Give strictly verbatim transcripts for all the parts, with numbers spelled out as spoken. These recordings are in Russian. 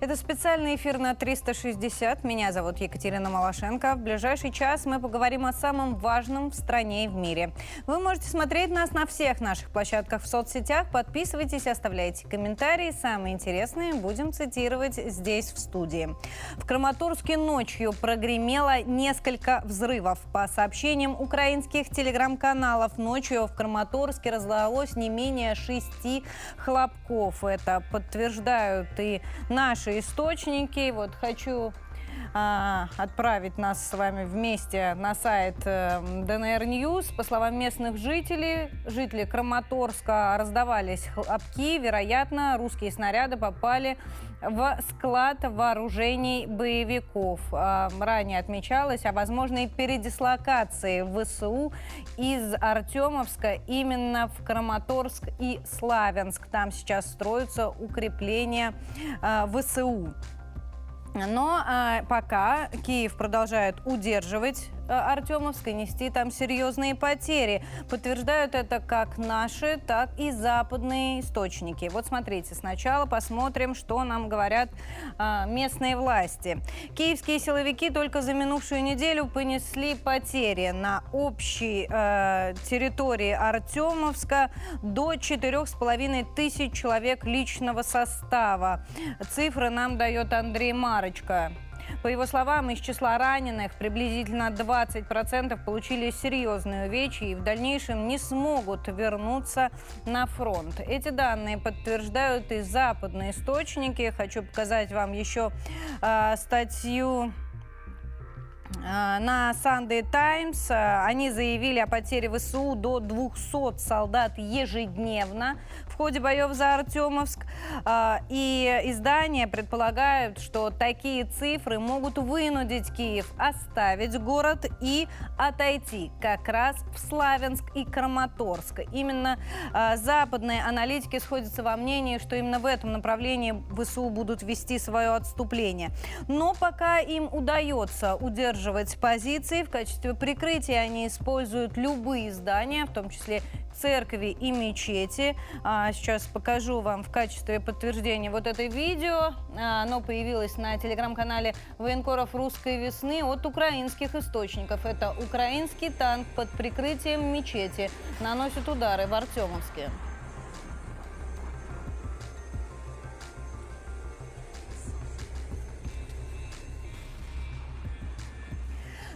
Это специальный эфир на триста шестьдесят. Меня зовут Екатерина Малашенко. В ближайший час мы поговорим о самом важном в стране и в мире. Вы можете смотреть нас на всех наших площадках в соцсетях. Подписывайтесь, оставляйте комментарии. Самые интересные будем цитировать здесь, в студии. В Краматорске ночью прогремело несколько взрывов. По сообщениям украинских телеграм-каналов, ночью в Краматорске раздалось не менее шести хлопков. Это подтверждают и наши источники. Вот хочу а, отправить нас с вами вместе на сайт э, ДНР Ньюс. По словам местных жителей, жители Краматорска, раздавались хлопки. Вероятно, русские снаряды попали в склад вооружений боевиков. А, ранее отмечалось о возможной передислокации ВСУ из Артемовска именно в Краматорск и Славянск. Там сейчас строятся укрепления а, ВСУ. Но а, пока Киев продолжает удерживать а, Артемовск и нести там серьезные потери. Подтверждают это как наши, так и западные источники. Вот смотрите, сначала посмотрим, что нам говорят а, местные власти. Киевские силовики только за минувшую неделю понесли потери на общей а, территории Артемовска до четырёх с половиной тысяч человек личного состава. Цифры нам дает Андрей Марочка. По его словам, из числа раненых приблизительно двадцать процентов получили серьезные увечья и в дальнейшем не смогут вернуться на фронт. Эти данные подтверждают и западные источники. Хочу показать вам еще э, статью на Sunday Times. Они заявили о потере ВСУ до двухсот солдат ежедневно в ходе боев за Артемовск. И издания предполагают, что такие цифры могут вынудить Киев оставить город и отойти как раз в Славянск и Краматорск. Именно западные аналитики сходятся во мнении, что именно в этом направлении ВСУ будут вести свое отступление. Но пока им удается удержать позиции. В качестве прикрытия они используют любые здания, в том числе церкви и мечети. А, сейчас покажу вам в качестве подтверждения вот это видео. А, оно появилось на телеграм-канале военкоров «Русской весны» от украинских источников. Это украинский танк под прикрытием мечети наносит удары в Артемовске.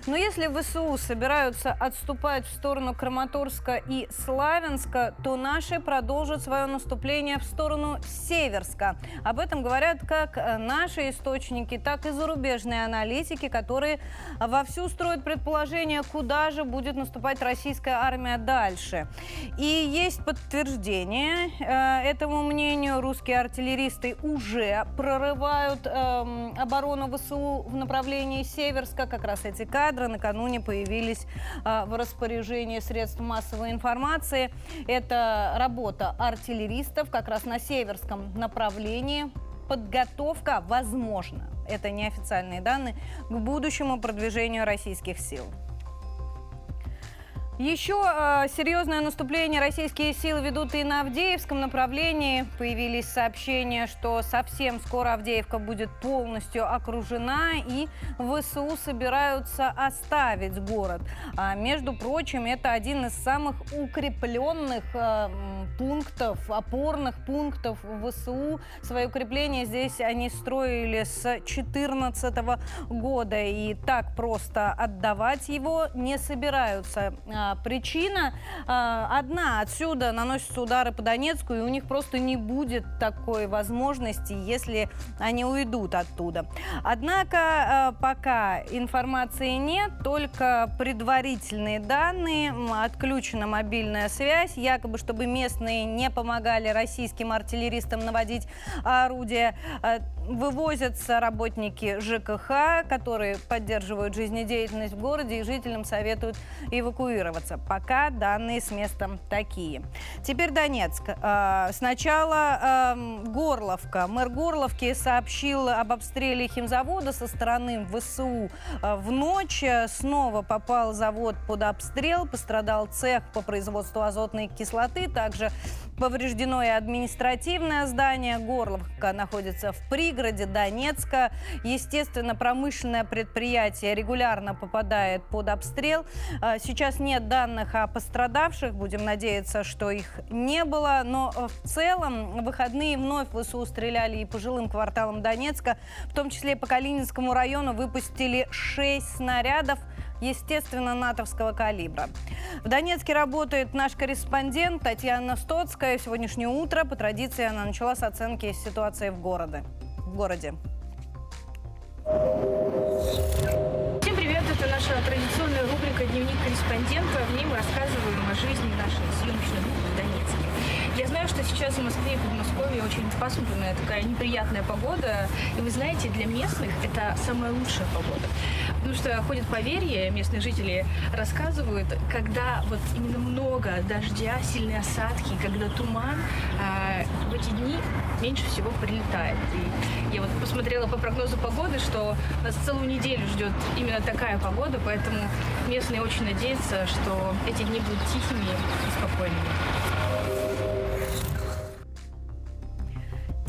Но если ВСУ собираются отступать в сторону Краматорска и Славянска, то наши продолжат свое наступление в сторону Северска. Об этом говорят как наши источники, так и зарубежные аналитики, которые вовсю строят предположение, куда же будет наступать российская армия дальше. И есть подтверждение э, этому мнению. Русские артиллеристы уже прорывают э, оборону ВСУ в направлении Северска. Как раз эти кадры накануне появились а, в распоряжении средств массовой информации. Это работа артиллеристов как раз на северском направлении. Подготовка, возможно, это неофициальные данные, к будущему продвижению российских сил. Еще э, серьезное наступление российские силы ведут и на Авдеевском направлении. Появились сообщения, что совсем скоро Авдеевка будет полностью окружена, и ВСУ собираются оставить город. А, между прочим, это один из самых укрепленных э, пунктов, опорных пунктов ВСУ. Свои укрепления здесь они строили с две тысячи четырнадцатого года, и так просто отдавать его не собираются. Причина одна. Отсюда наносятся удары по Донецку, и у них просто не будет такой возможности, если они уйдут оттуда. Однако пока информации нет, только предварительные данные. Отключена мобильная связь, якобы чтобы местные не помогали российским артиллеристам наводить орудия. Вывозятся работники ЖКХ, которые поддерживают жизнедеятельность в городе, и жителям советуют эвакуироваться. Пока данные с местом такие. Теперь Донецк. Сначала Горловка. Мэр Горловки сообщил об обстреле химзавода со стороны ВСУ в ночь. Снова попал завод под обстрел. Пострадал цех по производству азотной кислоты. Также Повреждено и административное здание. Горловка находится в пригороде Донецка. Естественно, промышленное предприятие регулярно попадает под обстрел. Сейчас нет данных о пострадавших. Будем надеяться, что их не было. Но в целом в выходные вновь ВСУ стреляли и по жилым кварталам Донецка. В том числе и по Калининскому району выпустили шесть снарядов, естественно, натовского калибра. В Донецке работает наш корреспондент Татьяна Стоцкая. Сегодняшнее утро, по традиции, она начала с оценки ситуации в городе. В городе. Всем привет! Это наша традиционная рубрика «Дневник корреспондента». В ней мы рассказываем о жизни нашей съемочной группы в Донецке. Я знаю, что сейчас в Москве и Подмосковье очень пасмурная, такая неприятная погода. И вы знаете, для местных это самая лучшая погода. Потому что ходят поверья, местные жители рассказывают, когда вот именно много дождя, сильные осадки, когда туман, а в эти дни меньше всего прилетает. И я вот посмотрела по прогнозу погоды, что нас целую неделю ждет именно такая погода, поэтому местные очень надеются, что эти дни будут тихими и спокойными.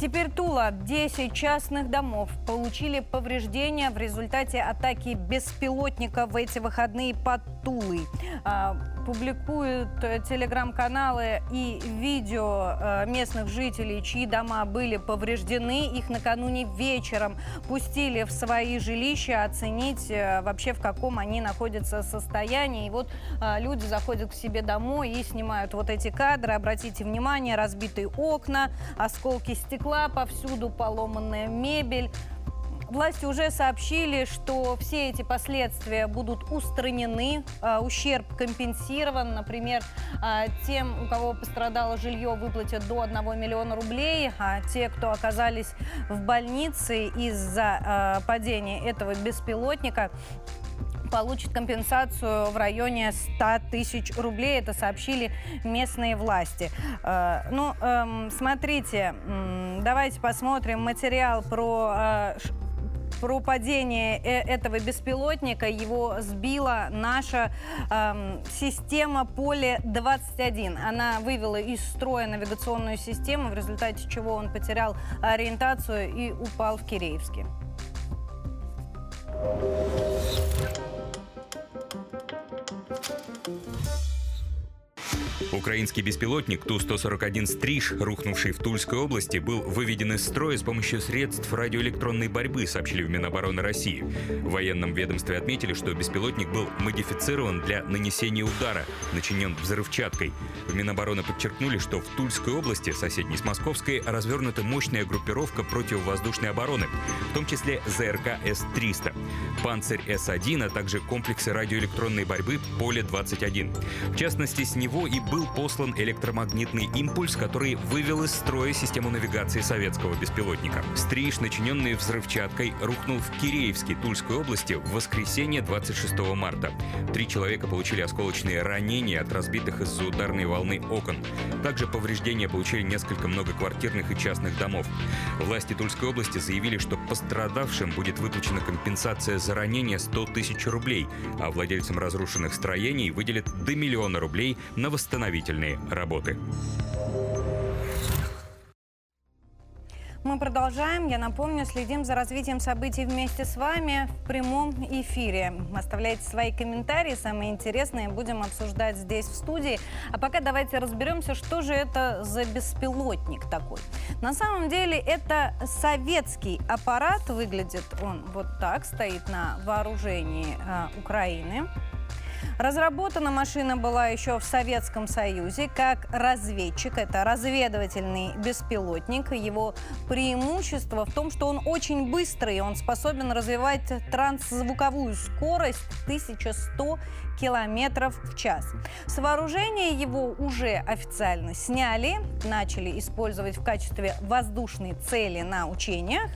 Теперь Тула. десять частных домов получили повреждения в результате атаки беспилотника в эти выходные под Тулой. Публикуют телеграм-каналы и видео местных жителей, чьи дома были повреждены. Их накануне вечером пустили в свои жилища оценить вообще, в каком они находятся состоянии. И вот люди заходят к себе домой и снимают вот эти кадры. Обратите внимание, разбитые окна, осколки стекла, повсюду поломанная мебель. Власти уже сообщили, что все эти последствия будут устранены, ущерб компенсирован. Например, тем, у кого пострадало жилье, выплатят до одного миллиона рублей, а те, кто оказались в больнице из-за падения этого беспилотника, получит компенсацию в районе ста тысяч рублей. Это сообщили местные власти. Ну, смотрите, давайте посмотрим материал про... Про падение этого беспилотника. Его сбила наша э, система Поле двадцать один. Она вывела из строя навигационную систему, в результате чего он потерял ориентацию и упал в Киреевске. Украинский беспилотник Ту сто сорок один «Стриж», рухнувший в Тульской области, был выведен из строя с помощью средств радиоэлектронной борьбы, сообщили в Минобороны России. В военном ведомстве отметили, что беспилотник был модифицирован для нанесения удара, начинен взрывчаткой. В Минобороны подчеркнули, что в Тульской области, соседней с Московской, развернута мощная группировка противовоздушной обороны, в том числе ЗРК С триста, «Панцирь С один», а также комплексы радиоэлектронной борьбы «Поле двадцать один». В частности, с него и был послан электромагнитный импульс, который вывел из строя систему навигации советского беспилотника. «Стриж», начиненный взрывчаткой, рухнул в Киреевске Тульской области в воскресенье двадцать шестого марта. Три человека получили осколочные ранения от разбитых из-за ударной волны окон. Также повреждения получили несколько многоквартирных и частных домов. Власти Тульской области заявили, что пострадавшим будет выплачена компенсация за ранение сто тысяч рублей, а владельцам разрушенных строений выделят до миллиона рублей на восстановление. Восстановительные работы. Мы продолжаем. Я напомню, следим за развитием событий вместе с вами в прямом эфире. Оставляйте свои комментарии, самые интересные будем обсуждать здесь, в студии. А пока давайте разберемся, что же это за беспилотник такой. На самом деле это советский аппарат. Выглядит он вот так, стоит на вооружении э, Украины. Разработана машина была еще в Советском Союзе как разведчик. Это разведывательный беспилотник. Его преимущество в том, что он очень быстрый. Он способен развивать трансзвуковую скорость тысяча сто километров в час. С вооружения его уже официально сняли, начали использовать в качестве воздушной цели на учениях.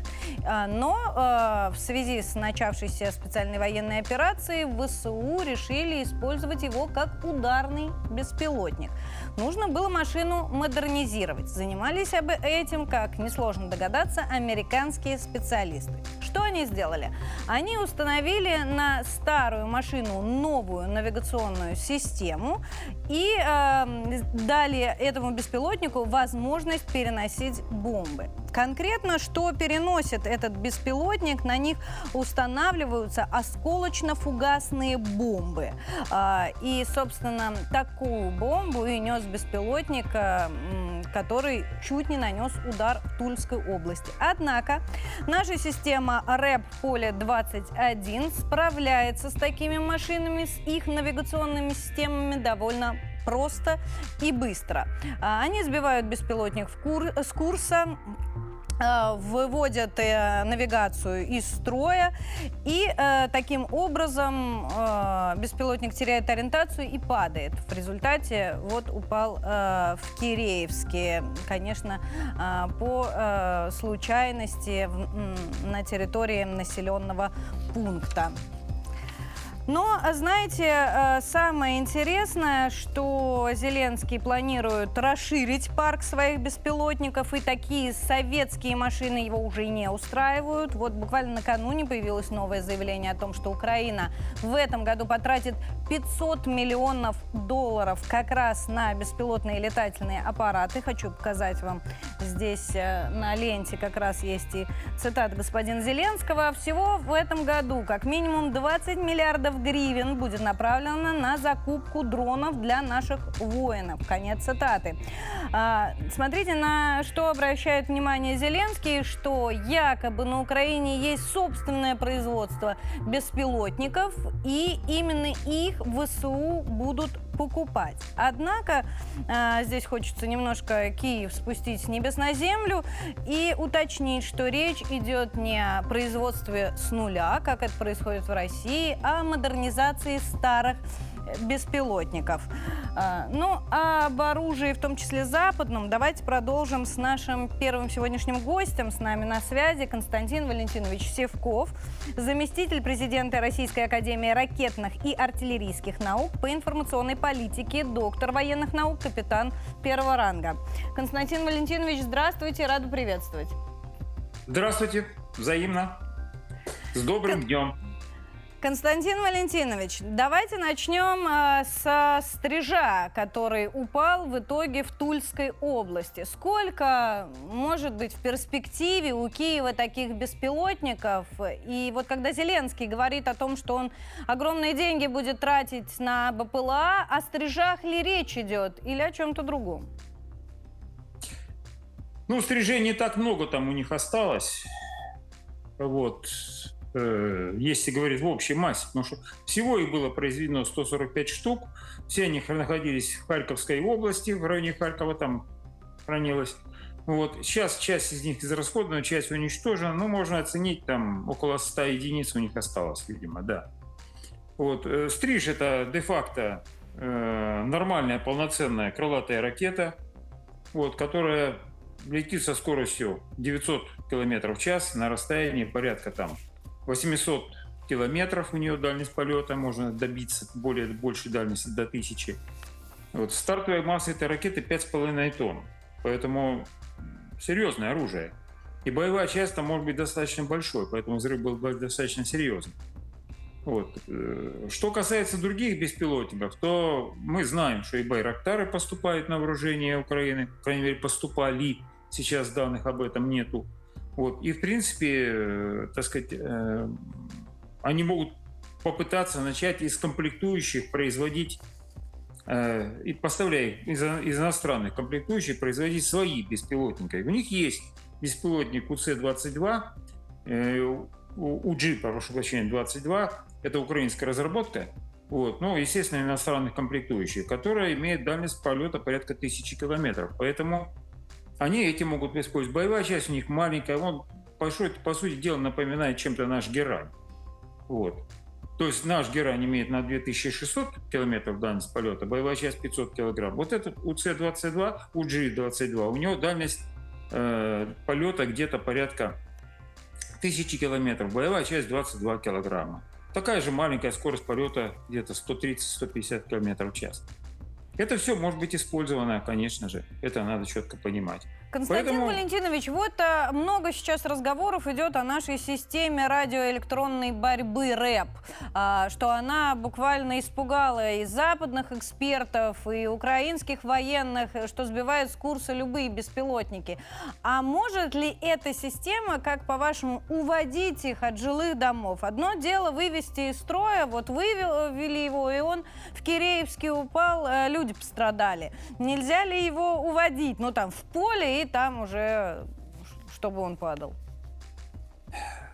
Но э, в связи с начавшейся специальной военной операцией ВСУ решили использовать использовать его как ударный беспилотник. Нужно было машину модернизировать. Занимались этим, как несложно догадаться, американские специалисты. Что они они сделали? Они установили на старую машину новую навигационную систему и э, дали этому беспилотнику возможность переносить бомбы. Конкретно, что переносит этот беспилотник, на них устанавливаются осколочно-фугасные бомбы. И, собственно, такую бомбу и нес беспилотник, который чуть не нанес удар в Тульской области. Однако наша система РЭП Поле двадцать один справляется с такими машинами, с их навигационными системами довольно плохо. Просто и быстро. Они сбивают беспилотник в кур- с курса, выводят навигацию из строя, и э, таким образом э, беспилотник теряет ориентацию и падает. В результате вот упал э, в Киреевске, конечно, э, по э, случайности в, э, на территории населенного пункта. Но, знаете, самое интересное, что Зеленский планирует расширить парк своих беспилотников, и такие советские машины его уже не устраивают. Вот буквально накануне появилось новое заявление о том, что Украина в этом году потратит пятьсот миллионов долларов как раз на беспилотные летательные аппараты. Хочу показать вам здесь на ленте, как раз есть и цитат господина Зеленского. Всего в этом году как минимум двадцать миллиардов гривен будет направлено на закупку дронов для наших воинов. Конец цитаты. А, смотрите, на что обращает внимание Зеленский, что якобы на Украине есть собственное производство беспилотников, и именно их ВСУ будут покупать. Однако а, здесь хочется немножко Киев спустить с небес на землю и уточнить, что речь идет не о производстве с нуля, как это происходит в России, а о модернизации старых беспилотников. Ну, об оружии, в том числе западном, давайте продолжим с нашим первым сегодняшним гостем. С нами на связи Константин Валентинович Сивков, заместитель президента Российской Академии ракетных и артиллерийских наук, по информационной политике, доктор военных наук, капитан первого ранга. Константин Валентинович, здравствуйте, рада приветствовать. Здравствуйте, взаимно. С добрым Кон... днем. Константин Валентинович, давайте начнем э, со стрижа, который упал в итоге в Тульской области. Сколько может быть в перспективе у Киева таких беспилотников? И вот когда Зеленский говорит о том, что он огромные деньги будет тратить на БПЛА, о стрижах ли речь идет или о чем-то другом? Ну, стрижей не так много там у них осталось. Вот. Если говорить в общей массе, потому что всего их было произведено сто сорок пять штук, все они находились в Харьковской области, в районе Харькова там хранилось. Вот. Сейчас часть из них израсходована, часть уничтожена, но можно оценить, там около ста единиц у них осталось, видимо, да. Вот. Стриж — это де-факто нормальная, полноценная крылатая ракета, вот, которая летит со скоростью девятьсот километров в час на расстоянии порядка там восемьсот километров, у нее дальность полета, можно добиться более, большей дальности до тысячи. Вот. Стартовая масса этой ракеты пять с половиной тонн, поэтому серьезное оружие. И боевая часть там может быть достаточно большой, поэтому взрыв был достаточно серьезный. Вот. Что касается других беспилотников, то мы знаем, что и Байрактары поступают на вооружение Украины, по крайней мере поступали, сейчас данных об этом нету. Вот. И, в принципе, так сказать, они могут попытаться начать из комплектующих производить, и поставляя из иностранных комплектующих, производить свои беспилотники. У них есть беспилотник У С двадцать два, УДЖИ, прошу прощения, двадцать два, это украинская разработка, вот, ну, естественно, иностранных комплектующих, которая имеет дальность полета порядка тысячи километров. Поэтому они эти могут использовать. Боевая часть у них маленькая. Он, по сути дела, напоминает чем-то наш Герань. Вот. То есть наш Герань имеет на две тысячи шестьсот километров дальность полета, боевая часть пятьсот килограмм. Вот этот У С двадцать два, У Джи двадцать два, у него дальность э, полета где-то порядка тысячи километров, боевая часть двадцать два килограмма. Такая же маленькая скорость полета, где-то сто тридцать — сто пятьдесят километров в час. Это все может быть использовано, конечно же. Это надо четко понимать. Константин Поэтому... Валентинович, вот а, много сейчас разговоров идет о нашей системе радиоэлектронной борьбы РЭБ, а, что она буквально испугала и западных экспертов, и украинских военных, что сбивает с курса любые беспилотники. А может ли эта система, как по-вашему, уводить их от жилых домов? Одно дело вывести из строя, вот вывели его, и он в Киреевске упал, а, люди пострадали. Нельзя ли его уводить, ну там, в поле, и и там уже, чтобы он падал.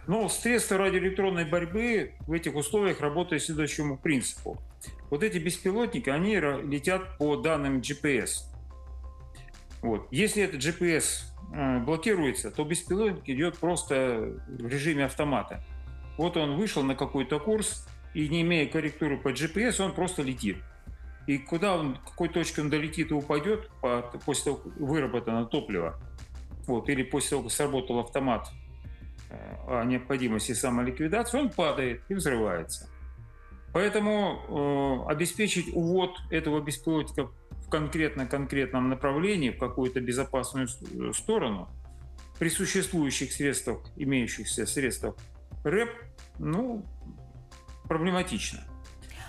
Ну, средства радиоэлектронной борьбы в этих условиях работают следующему принципу. Вот эти беспилотники, они летят по данным джи пи эс. Вот. Если этот джи пи эс э, блокируется, то беспилотник идет просто в режиме автомата. Вот он вышел на какой-то курс, и не имея корректуры по джи пи эс, он просто летит. И куда он, к какой точке он долетит и упадет после того, как выработано топливо, вот, или после того, как сработал автомат о необходимости самоликвидации, он падает и взрывается. Поэтому э, обеспечить увод этого беспилотника в конкретно-конкретном направлении, в какую-то безопасную сторону, при существующих средствах, имеющихся средствах РЭБ, ну, проблематично.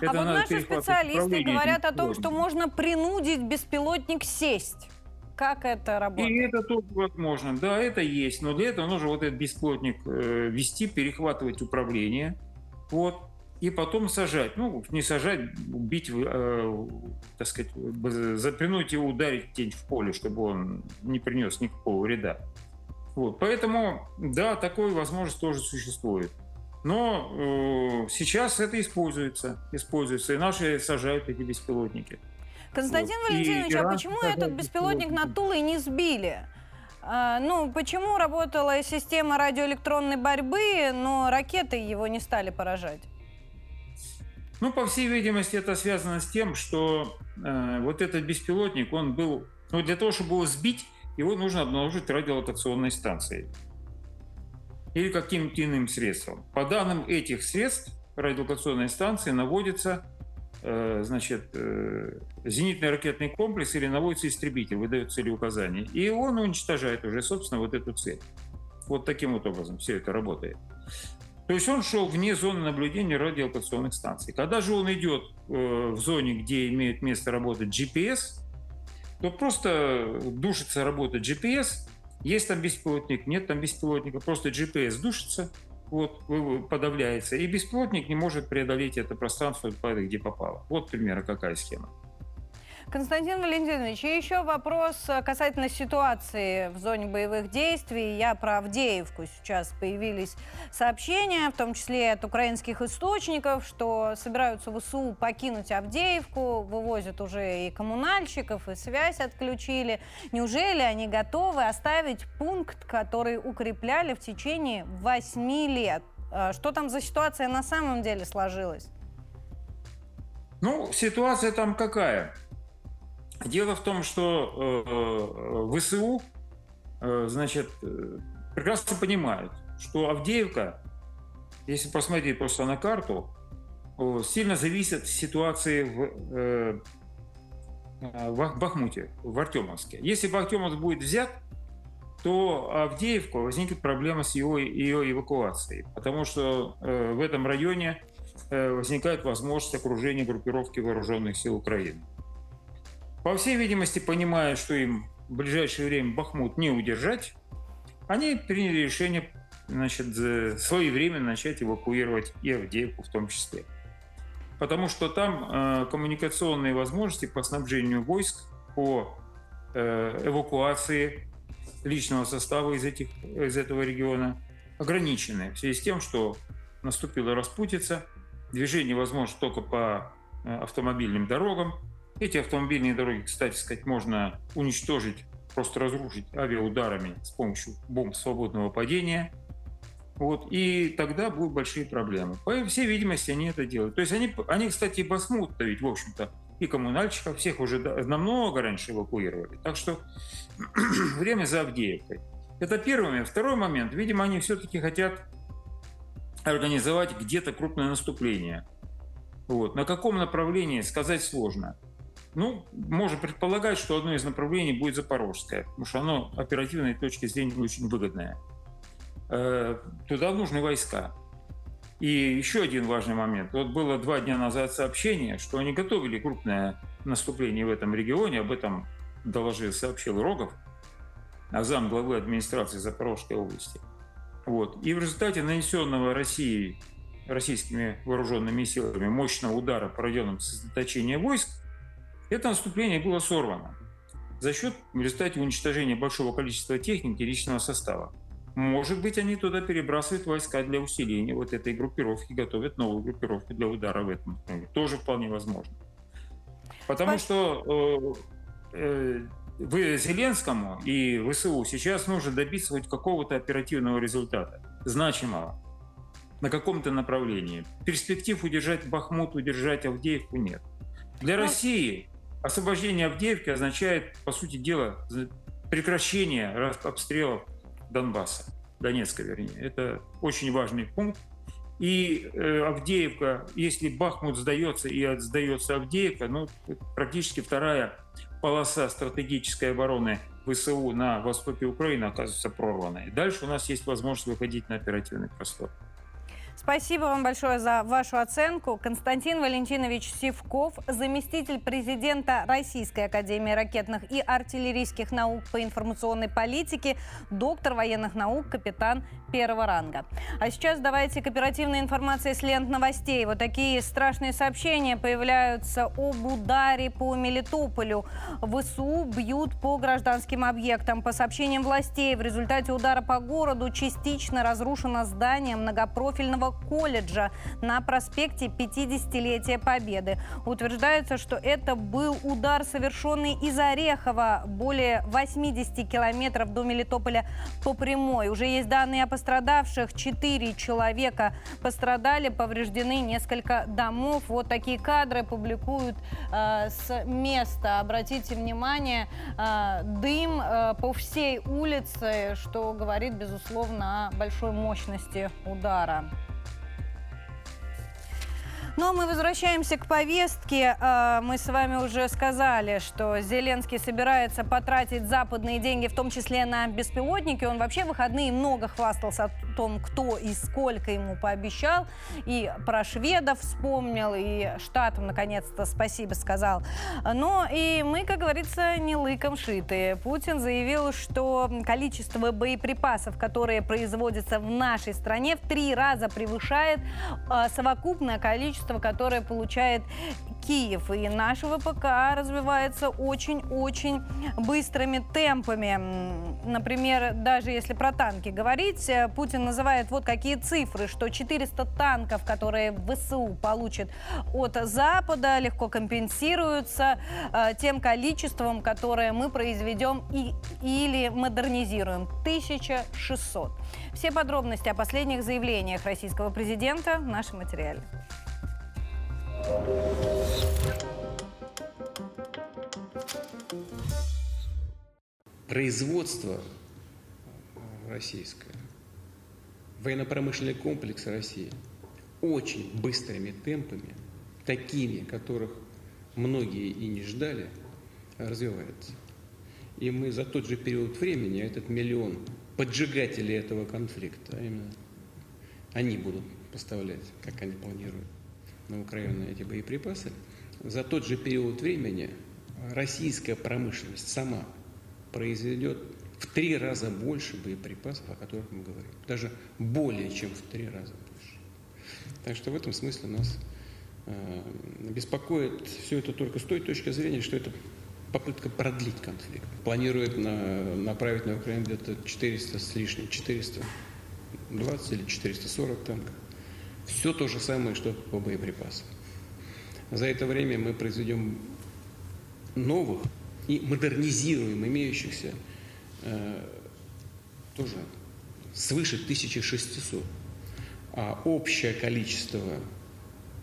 Это а вот наши специалисты говорят о том, что можно принудить беспилотник сесть. Как это работает? И это тоже возможно. Да, это есть. Но для этого нужно вот этот беспилотник э, вести, перехватывать управление. Вот. И потом сажать. Ну, не сажать, бить, э, так сказать, запрянуть его, ударить тень в поле, чтобы он не принес никакого вреда. Вот. Поэтому, да, такая возможность тоже существует. Но э, сейчас это используется, используется, и наши сажают эти беспилотники. Константин вот. Валентинович, и, а и почему этот беспилотник над Тулой не сбили? А, ну, почему работала система радиоэлектронной борьбы, но ракеты его не стали поражать? Ну, по всей видимости, это связано с тем, что э, вот этот беспилотник, он был... Ну, для того, чтобы его сбить, его нужно обнаружить радиолокационной станцией. Или каким-то иным средством. По данным этих средств радиолокационной станции наводится э, значит, э, зенитный ракетный комплекс или наводится истребитель, выдает целеуказание. И он уничтожает уже, собственно, вот эту цель. Вот таким вот образом все это работает. То есть он шел вне зоны наблюдения радиолокационных станций. Когда же он идет э, в зоне, где имеет место работать джи пи эс, то просто душится работа джи пи эс. Есть там беспилотник, нет там беспилотника, просто джи пи эс душится, вот, подавляется, и беспилотник не может преодолеть это пространство, где попало. Вот, примерно, какая схема. Константин Валентинович, и еще вопрос касательно ситуации в зоне боевых действий. Я про Авдеевку. Сейчас появились сообщения, в том числе от украинских источников, что собираются ВСУ покинуть Авдеевку, вывозят уже и коммунальщиков, и связь отключили. Неужели они готовы оставить пункт, который укрепляли в течение восьми лет? Что там за ситуация на самом деле сложилась? Ну, ситуация там какая? Дело в том, что э, ВСУ э, значит, э, прекрасно понимают, что Авдеевка, если посмотреть просто на карту, э, сильно зависит от ситуации в, э, в Бахмуте, в Артемовске. Если Артемовск будет взят, то Авдеевка возникнет проблема с его, ее эвакуацией, потому что э, в этом районе э, возникает возможность окружения группировки вооруженных сил Украины. По всей видимости, понимая, что им в ближайшее время Бахмут не удержать, они приняли решение, значит, своевременно начать эвакуировать и Авдеевку в том числе. Потому что там э, коммуникационные возможности по снабжению войск, по э, эвакуации личного состава из, этих, из этого региона ограничены. В связи с тем, что наступила распутица, движение возможно только по э, автомобильным дорогам. Эти автомобильные дороги, кстати сказать, можно уничтожить, просто разрушить авиаударами с помощью бомб свободного падения. Вот. И тогда будут большие проблемы. По всей видимости, они это делают. То есть они, они кстати, и Бахмут-то ведь, в общем-то, и коммунальщиков всех уже намного раньше эвакуировали. Так что время за Авдеевкой. Это первый момент. Второй момент. Видимо, они все-таки хотят организовать где-то крупное наступление. Вот. На каком направлении, сказать сложно. Ну, можно предполагать, что одно из направлений будет Запорожское, потому что оно оперативной точки зрения очень выгодное. Туда нужны войска. И еще один важный момент. Вот было два дня назад сообщение, что они готовили крупное наступление в этом регионе. Об этом доложил, сообщил Рогов, зам главы администрации Запорожской области. Вот. И в результате нанесенного Россией, российскими вооруженными силами мощного удара по районам сосредоточения войск, это наступление было сорвано за счет, в результате уничтожения большого количества техники и личного состава. Может быть, они туда перебрасывают войска для усиления вот этой группировки, готовят новую группировку для удара в этом. Тоже вполне возможно. Потому что э, э, Зеленскому и ВСУ сейчас нужно добиться хоть какого-то оперативного результата, значимого, на каком-то направлении. Перспектив удержать Бахмут, удержать Авдеевку нет. Для России освобождение Авдеевки означает, по сути дела, прекращение обстрелов Донбасса, Донецка, вернее. Это очень важный пункт. И э, Авдеевка, если Бахмут сдается и сдается Авдеевка, ну, практически вторая полоса стратегической обороны ВСУ на востоке Украины оказывается прорванной. Дальше у нас есть возможность выходить на оперативный простор. Спасибо вам большое за вашу оценку. Константин Валентинович Сивков, заместитель президента Российской Академии ракетных и артиллерийских наук по информационной политике, доктор военных наук, капитан первого ранга. А сейчас давайте к оперативной информации с лент новостей. Вот такие страшные сообщения появляются об ударе по Мелитополю. ВСУ бьют по гражданским объектам. По сообщениям властей, в результате удара по городу частично разрушено здание многопрофильного колледжа на проспекте пятидесятилетия Победы. Утверждается, что это был удар, совершенный из Орехова, более восьмидесяти километров до Мелитополя по прямой. Уже есть данные о пострадавших. Четыре человека пострадали, повреждены несколько домов. Вот такие кадры публикуют э, с места. Обратите внимание, э, дым э, по всей улице, что говорит, безусловно, о большой мощности удара. Но мы возвращаемся к повестке. Мы с вами уже сказали, что Зеленский собирается потратить западные деньги, в том числе на беспилотники. Он вообще в выходные много хвастался о том, кто и сколько ему пообещал. И про шведов вспомнил, и штатам, наконец-то, спасибо сказал. Но и мы, как говорится, не лыком шиты. Путин заявил, что количество боеприпасов, которые производятся в нашей стране, в три раза превышает совокупное количество, которое получает Киев. И наш ВПК развивается очень-очень быстрыми темпами. Например, даже если про танки говорить, Путин называет вот какие цифры, что четыреста танков, которые ВСУ получит от Запада, легко компенсируются тем количеством, которое мы произведем и, или модернизируем. тысяча шестьсот. Все подробности о последних заявлениях российского президента в нашем материале. Производство российское, военно-промышленный комплекс России очень быстрыми темпами, такими, которых многие и не ждали, развивается. И мы за тот же период времени, этот миллион поджигателей этого конфликта, именно они будут поставлять, как они планируют, на Украину эти боеприпасы, за тот же период времени российская промышленность сама произведет в три раза больше боеприпасов, о которых мы говорим. Даже более чем в три раза больше. Так что в этом смысле нас э, беспокоит все это только с той точки зрения, что это попытка продлить конфликт. Планирует на, направить на Украину где-то четыреста с лишним, четыреста двадцать или четыреста сорок танков. Все то же самое, что по боеприпасам. За это время мы произведем новых и модернизируем имеющихся э, тоже свыше тысячи шестисот. А общее количество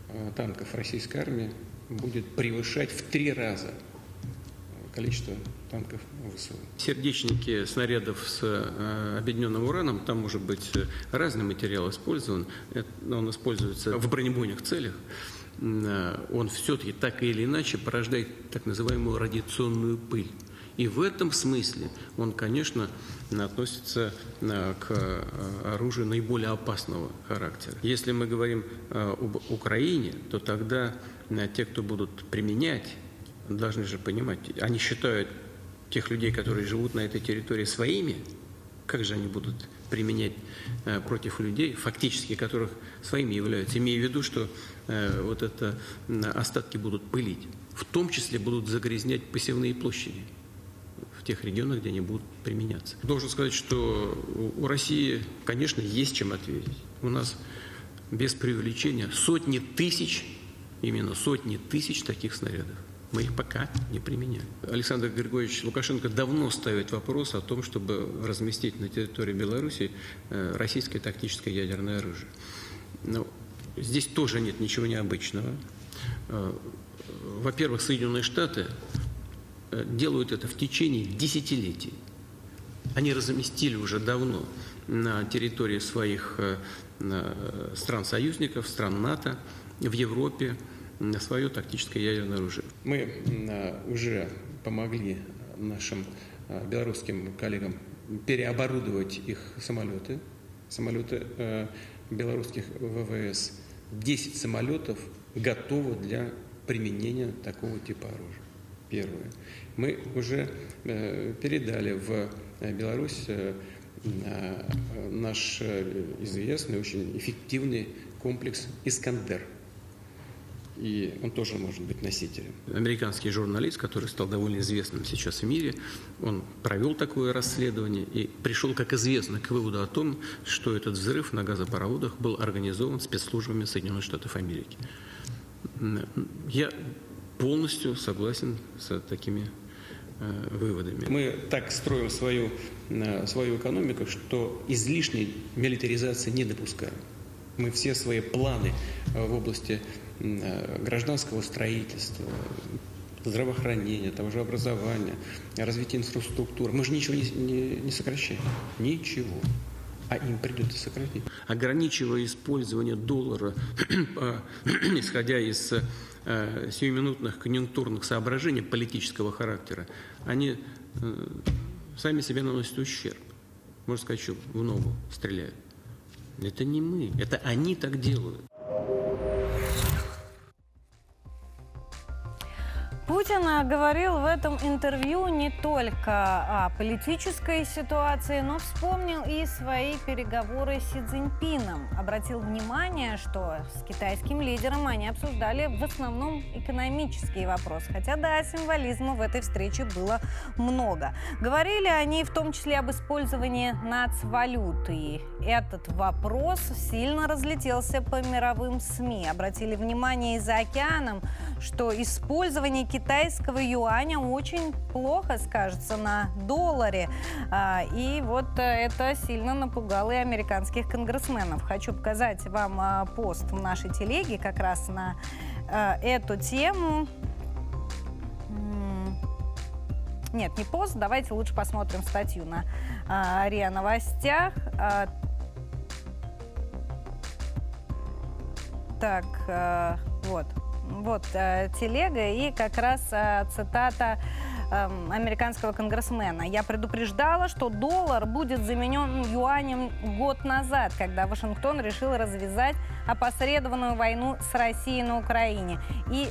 э, танков российской армии будет превышать в три раза количество танков ВСУ. Сердечники снарядов с э, объединенным ураном, там может быть разный материал использован. Это, он используется в бронебойных целях. он все-таки так или иначе порождает так называемую радиационную пыль. И в этом смысле он, конечно, относится к оружию наиболее опасного характера. Если мы говорим об Украине, то тогда те, кто будут применять, должны же понимать, они считают тех людей, которые живут на этой территории, своими. Как же они будут применять против людей, фактически которых своими являются, имея в виду, что вот это остатки будут пылить, в том числе будут загрязнять посевные площади в тех регионах, где они будут применяться. Должен сказать, что у России, конечно, есть чем ответить. У нас без преувеличения сотни тысяч, именно сотни тысяч таких снарядов. Мы их пока не применяли. Александр Григорьевич Лукашенко давно ставит вопрос о том, чтобы разместить на территории Беларуси российское тактическое ядерное оружие. Но здесь тоже нет ничего необычного. Во-первых, Соединенные Штаты делают это в течение десятилетий. Они разместили уже давно на территории своих стран-союзников, стран НАТО, в Европе свое тактическое ядерное оружие. Мы уже помогли нашим белорусским коллегам переоборудовать их самолеты, самолеты белорусских ВВС. десять самолетов готовы для применения такого типа оружия. Первое. Мы уже передали в Беларусь наш известный, очень эффективный комплекс «Искандер». И он тоже может быть носителем. Американский журналист, который стал довольно известным сейчас в мире, он провел такое расследование и пришел, как известно, к выводу о том, что этот взрыв на газопроводах был организован спецслужбами Соединенных Штатов Америки. Я полностью согласен с такими выводами. Мы так строим свою, свою экономику, что излишней милитаризации не допускаем. Мы все свои планы в области гражданского строительства, здравоохранения, того же образования, развития инфраструктуры. Мы же ничего не, не, не сокращаем. Ничего. А им придется сократить. Ограничивая использование доллара, исходя из э, сиюминутных конъюнктурных соображений политического характера, они э, сами себе наносят ущерб. Можно сказать, что в ногу стреляют. Это не мы, это они так делают. Путин говорил в этом интервью не только о политической ситуации, но вспомнил и свои переговоры с Си Цзиньпином. Обратил внимание, что с китайским лидером они обсуждали в основном экономические вопросы. Хотя да, символизма в этой встрече было много. Говорили они в том числе об использовании нацвалюты. И этот вопрос сильно разлетелся по мировым СМИ. Обратили внимание и за океаном, что использование китайского китайского юаня очень плохо скажется на долларе. И вот это сильно напугало и американских конгрессменов. Хочу показать вам пост в нашей телеге как раз на эту тему. Нет, не пост, давайте лучше посмотрим статью на РИА Новостях. Так, вот. Вот э, телега и как раз э, цитата э, американского конгрессмена. «Я предупреждала, что доллар будет заменен юанем год назад, когда Вашингтон решил развязать опосредованную войну с Россией на Украине. И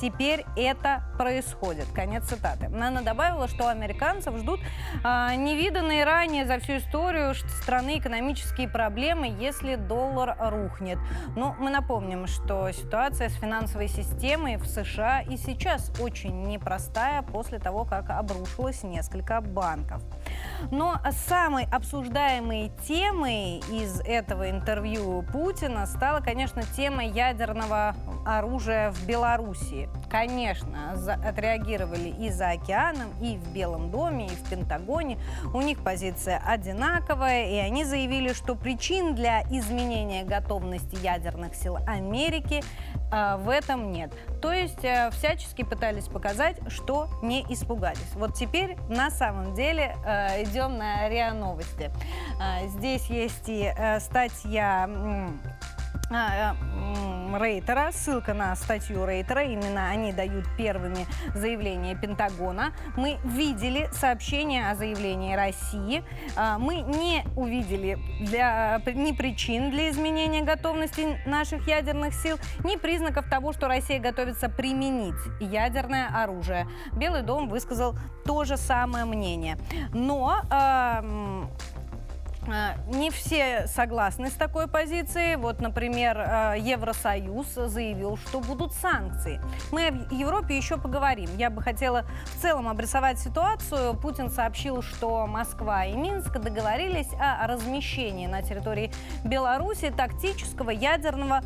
теперь это происходит». Конец цитаты. Она добавила, что американцев ждут э, невиданные ранее за всю историю страны экономические проблемы, если доллар рухнет. Но мы напомним, что ситуация с финансовой системой в США и сейчас очень непростая после того, как обрушилось несколько банков. Но самой обсуждаемой темой из этого интервью Путина стала стала, конечно, тема ядерного оружия в Беларуси. Конечно, отреагировали и за океаном, и в Белом доме, и в Пентагоне. У них позиция одинаковая, и они заявили, что причин для изменения готовности ядерных сил Америки э, в этом нет. То есть э, всячески пытались показать, что не испугались. Вот теперь на самом деле э, идем на РИА Новости. Э, здесь есть и э, статья... Э, Рейтера, ссылка на статью Рейтера, именно они дают первыми заявление Пентагона. Мы видели сообщение о заявлении России, мы не увидели для, ни причин для изменения готовности наших ядерных сил, ни признаков того, что Россия готовится применить ядерное оружие. Белый дом высказал то же самое мнение. Но... Э Не все согласны с такой позицией. Вот, например, Евросоюз заявил, что будут санкции. Мы о Европе еще поговорим. Я бы хотела в целом обрисовать ситуацию. Путин сообщил, что Москва и Минск договорились о размещении на территории Беларуси тактического ядерного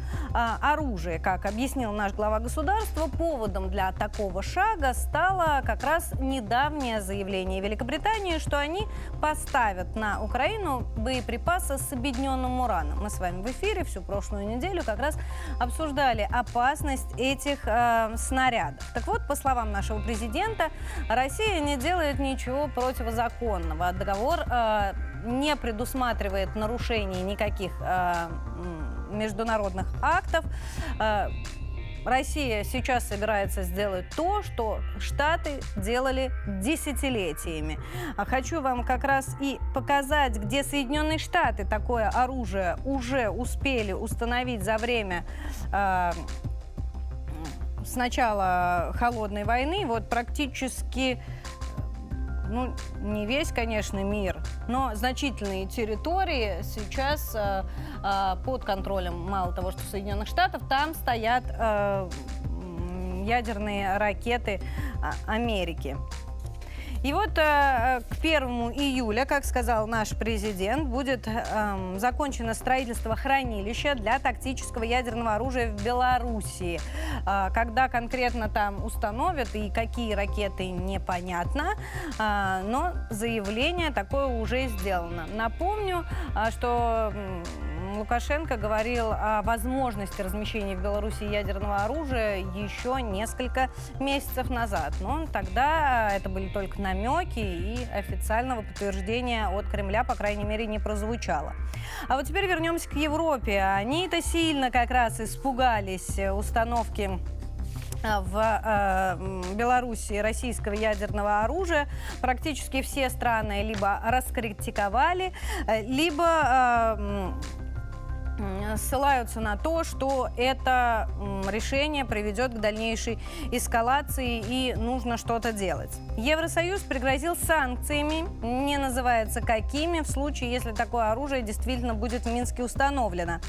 оружия. Как объяснил наш глава государства, поводом для такого шага стало как раз недавнее заявление Великобритании, что они поставят на Украину боеприпасы с обедненным ураном. Мы с вами в эфире всю прошлую неделю как раз обсуждали опасность этих э, снарядов. Так вот, по словам нашего президента, Россия не делает ничего противозаконного. Договор э, не предусматривает нарушений никаких э, международных актов. Э, Россия сейчас собирается сделать то, что Штаты делали десятилетиями. Хочу вам как раз и показать, где Соединенные Штаты такое оружие уже успели установить за время... Э с начала холодной войны. Вот практически... Ну, не весь, конечно, мир, но значительные территории сейчас э, э, под контролем, мало того, что Соединенных Штатов, там стоят э, ядерные ракеты Америки. И вот э, к первому июля, как сказал наш президент, будет э, закончено строительство хранилища для тактического ядерного оружия в Белоруссии. Э, когда конкретно там установят и какие ракеты, непонятно, э, но заявление такое уже сделано. Напомню, э, что... Лукашенко говорил о возможности размещения в Беларуси ядерного оружия еще несколько месяцев назад. Но тогда это были только намеки, и официального подтверждения от Кремля, по крайней мере, не прозвучало. А вот теперь вернемся к Европе. Они-то сильно как раз испугались установки в э, Беларуси российского ядерного оружия. Практически все страны либо раскритиковали, либо... Э, ссылаются на то, что это решение приведет к дальнейшей эскалации и нужно что-то делать. Евросоюз пригрозил санкциями, не называется какими, в случае, если такое оружие действительно будет в Минске установлено.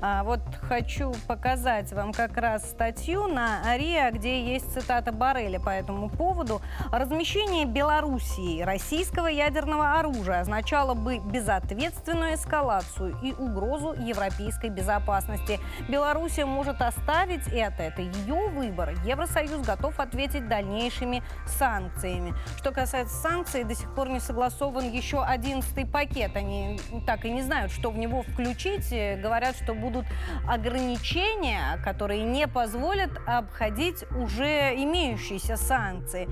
А вот хочу показать вам как раз статью на РИА, где есть цитата Борреля по этому поводу. «Размещение Белоруссии российского ядерного оружия означало бы безответственную эскалацию и угрозу европейскому европейской безопасности. Белоруссия может оставить это, это ее выбор. Евросоюз готов ответить дальнейшими санкциями». Что касается санкций, до сих пор не согласован еще одиннадцатый пакет. Они так и не знают, что в него включить. Говорят, что будут ограничения, которые не позволят обходить уже имеющиеся санкции.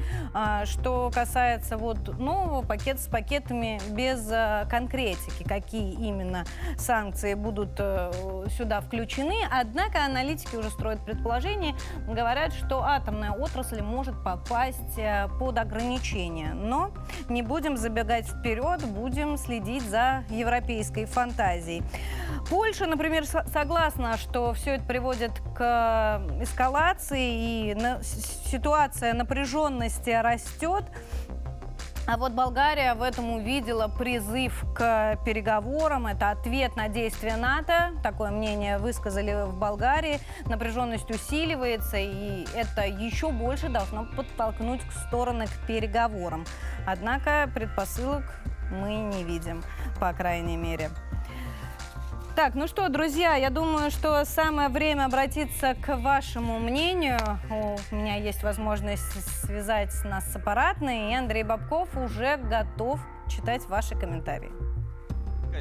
Что касается вот нового пакета с пакетами без конкретики, какие именно санкции будут сюда включены. Однако аналитики уже строят предположение, говорят, что атомная отрасль может попасть под ограничения. Но не будем забегать вперед, будем следить за европейской фантазией. Польша, например, согласна, что все это приводит к эскалации, и ситуация напряженности растет. А вот Болгария в этом увидела призыв к переговорам. Это ответ на действия НАТО. Такое мнение высказали в Болгарии. Напряженность усиливается, и это еще больше должно подтолкнуть стороны к переговорам. Однако предпосылок мы не видим, по крайней мере. Так, ну что, друзья, я думаю, что самое время обратиться к вашему мнению. У меня есть возможность связать нас с аппаратной, и Андрей Бабков уже готов читать ваши комментарии.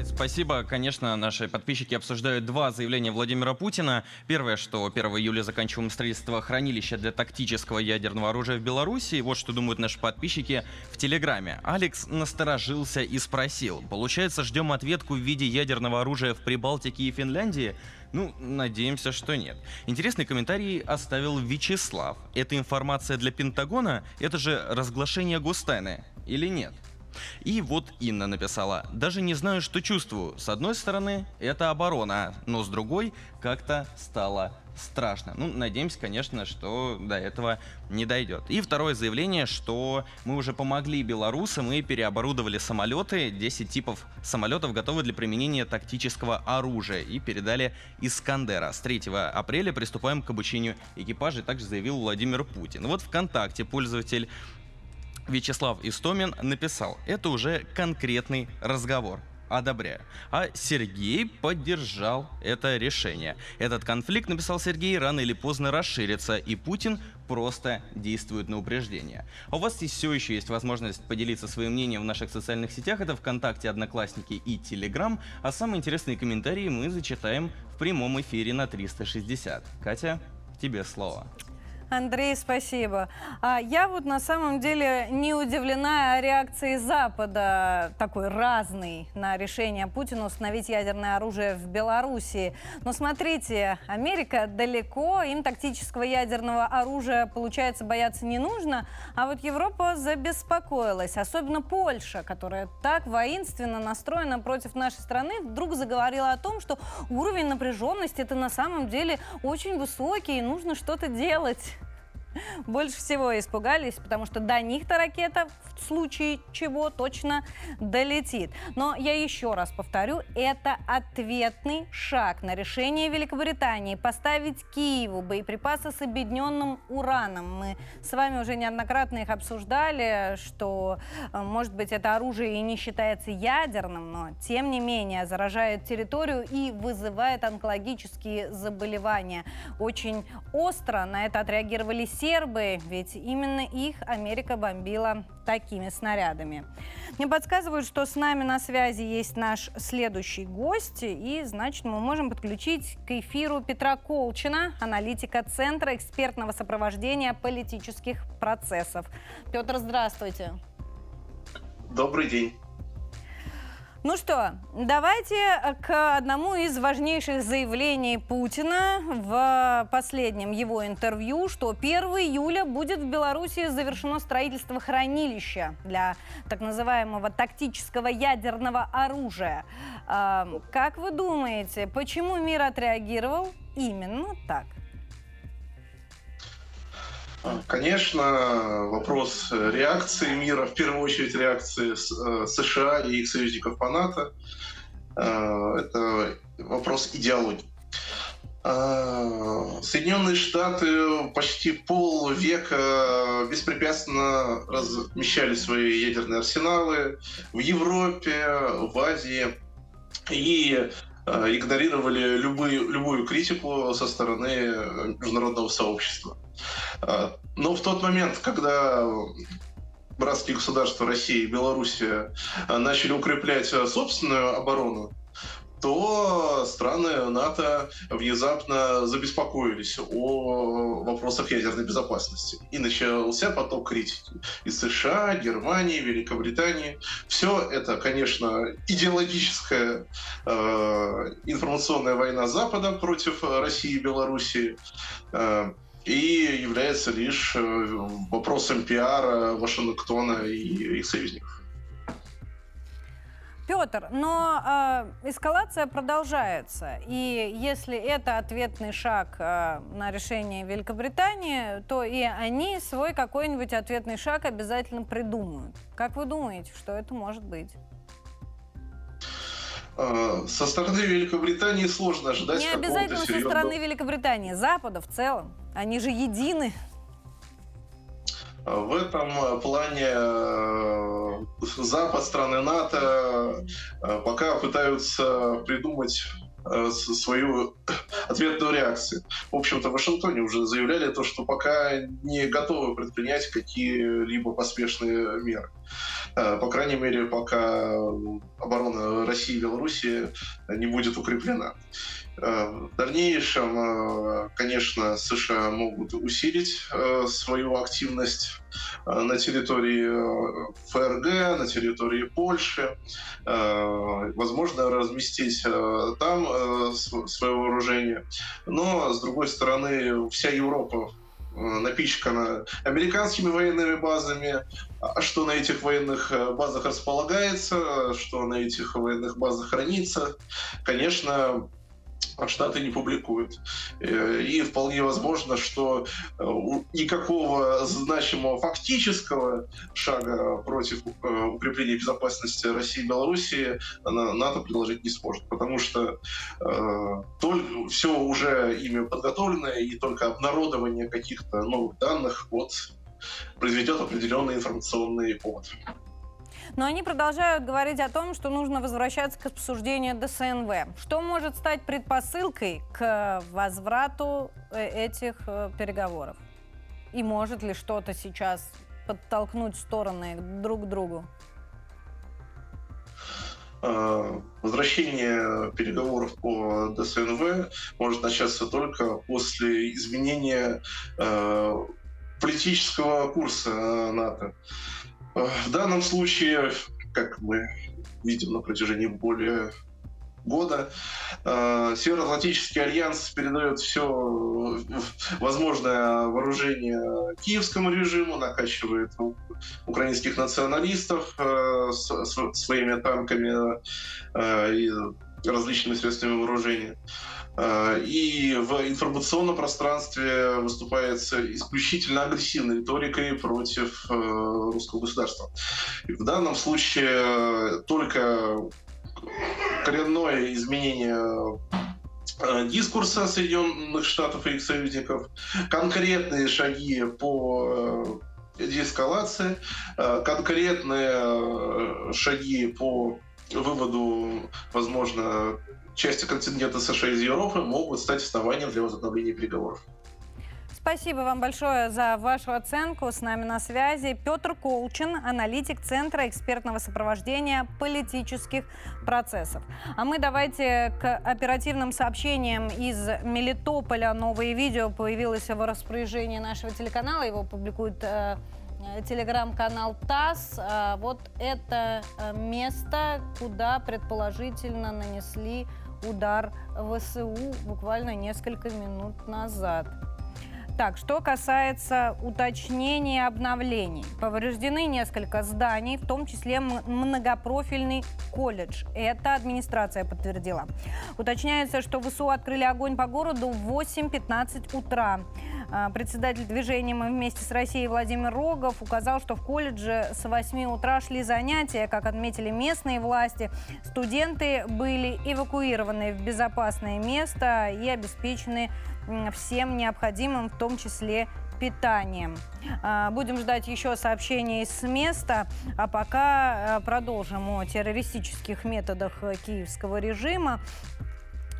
Спасибо. Конечно, наши подписчики обсуждают два заявления Владимира Путина. Первое, что первого июля заканчиваем строительство хранилища для тактического ядерного оружия в Беларуси. Вот что думают наши подписчики в Телеграме. Алекс насторожился и спросил: получается, ждем ответку в виде ядерного оружия в Прибалтике и Финляндии? Ну, надеемся, что нет. Интересный комментарий оставил Вячеслав. Это информация для Пентагона? Это же разглашение гостайны или нет? И вот Инна написала: даже не знаю, что чувствую. С одной стороны, это оборона, но с другой, как-то стало страшно. Ну, надеемся, конечно, что до этого не дойдет. И второе заявление, что мы уже помогли белорусам и переоборудовали самолеты. десять типов самолетов готовы для применения тактического оружия. И передали Искандера. С третьего апреля приступаем к обучению экипажей, также заявил Владимир Путин. Вот ВКонтакте пользователь Вячеслав Истомин написал: это уже конкретный разговор. Одобряю. А Сергей поддержал это решение. Этот конфликт, написал Сергей, рано или поздно расширится, и Путин просто действует на упреждение. А у вас здесь все еще есть возможность поделиться своим мнением в наших социальных сетях. Это ВКонтакте, Одноклассники и Телеграм. А самые интересные комментарии мы зачитаем в прямом эфире на триста шестьдесят. Катя, тебе слово. Андрей, спасибо. Я вот на самом деле не удивлена реакцией Запада, такой разной, на решение Путина установить ядерное оружие в Беларуси. Но смотрите, Америка далеко, им тактического ядерного оружия, получается, бояться не нужно. А вот Европа забеспокоилась, особенно Польша, которая так воинственно настроена против нашей страны, вдруг заговорила о том, что уровень напряженности это на самом деле очень высокий и нужно что-то делать. Больше всего испугались, потому что до них-то ракета в случае чего точно долетит. Но я еще раз повторю, это ответный шаг на решение Великобритании поставить Киеву боеприпасы с обедненным ураном. Мы с вами уже неоднократно их обсуждали, что, может быть, это оружие и не считается ядерным, но, тем не менее, заражает территорию и вызывает онкологические заболевания. Очень остро на это отреагировали силы. Сербы, ведь именно их Америка бомбила такими снарядами. Мне подсказывают, что с нами на связи есть наш следующий гость, и, значит, мы можем подключить к эфиру Петра Колчина, аналитика Центра экспертного сопровождения политических процессов. Петр, здравствуйте. Добрый день. Ну что, давайте к одному из важнейших заявлений Путина в последнем его интервью, что первого июля будет в Беларуси завершено строительство хранилища для так называемого тактического ядерного оружия. Как вы думаете, почему мир отреагировал именно так? Конечно, вопрос реакции мира, в первую очередь реакции США и их союзников по НАТО, это вопрос идеологии. Соединенные Штаты почти полвека беспрепятственно размещали свои ядерные арсеналы в Европе, в Азии и игнорировали любую, любую критику со стороны международного сообщества. Но в тот момент, когда братские государства России и Белоруссия начали укреплять собственную оборону, то страны НАТО внезапно забеспокоились о вопросах ядерной безопасности. И начался поток критики из США, Германии, Великобритании. Все это, конечно, идеологическая э, информационная война Запада против России и Белоруссии. Э, и является лишь вопросом пиара Вашингтона и их союзников. Петр, но э, эскалация продолжается, и если это ответный шаг э, на решение Великобритании, то и они свой какой-нибудь ответный шаг обязательно придумают. Как вы думаете, что это может быть? Со стороны Великобритании сложно ожидать какого-то серьезного... Не обязательно со стороны Великобритании, Запада в целом. Они же едины. В этом плане Запад, страны НАТО пока пытаются придумать свою ответную реакцию. В общем-то, в Вашингтоне уже заявляли то, что пока не готовы предпринять какие-либо поспешные меры. По крайней мере, пока оборона России и Белоруссии не будет укреплена. В дальнейшем, конечно, США могут усилить свою активность на территории ФРГ, на территории Польши. Возможно, разместить там свое вооружение. Но, с другой стороны, вся Европа напичкана американскими военными базами. А что на этих военных базах располагается, что на этих военных базах хранится, конечно, Штаты не публикуют. И вполне возможно, что никакого значимого фактического шага против укрепления безопасности России и Белоруссии НАТО предложить не сможет, потому что все уже ими подготовлено, и только обнародование каких-то новых данных вот произведет определенный информационный повод. Но они продолжают говорить о том, что нужно возвращаться к обсуждению ДСНВ. Что может стать предпосылкой к возврату этих переговоров? И может ли что-то сейчас подтолкнуть стороны друг к другу? Возвращение переговоров по ДСНВ может начаться только после изменения политического курса НАТО. В данном случае, как мы видим на протяжении более года, Североатлантический альянс передает все возможное вооружение киевскому режиму, накачивает украинских националистов своими танками и различными средствами вооружения. И в информационном пространстве выступает исключительно агрессивной риторикой против русского государства. И в данном случае только коренное изменение дискурса Соединенных Штатов и их союзников, конкретные шаги по деэскалации, конкретные шаги по выводу, возможно, части контингента США из Европы могут стать основанием для возобновления переговоров. Спасибо вам большое за вашу оценку. С нами на связи Петр Колчин, аналитик Центра экспертного сопровождения политических процессов. А мы давайте к оперативным сообщениям из Мелитополя. Новое видео появилось в распоряжении нашего телеканала. Его публикует э, телеграм-канал ТАСС. Э, вот это место, куда предположительно нанесли удар ВСУ буквально несколько минут назад. Так, что касается уточнений и обновлений. Повреждены несколько зданий, в том числе многопрофильный колледж. Это администрация подтвердила. Уточняется, что ВСУ открыли огонь по городу в восемь пятнадцать утра. Председатель движения «Мы вместе с Россией» Владимир Рогов указал, что в колледже с восьми утра шли занятия. Как отметили местные власти, студенты были эвакуированы в безопасное место и обеспечены всем необходимым, в том числе питанием. Будем ждать еще сообщений с места, а пока продолжим о террористических методах киевского режима.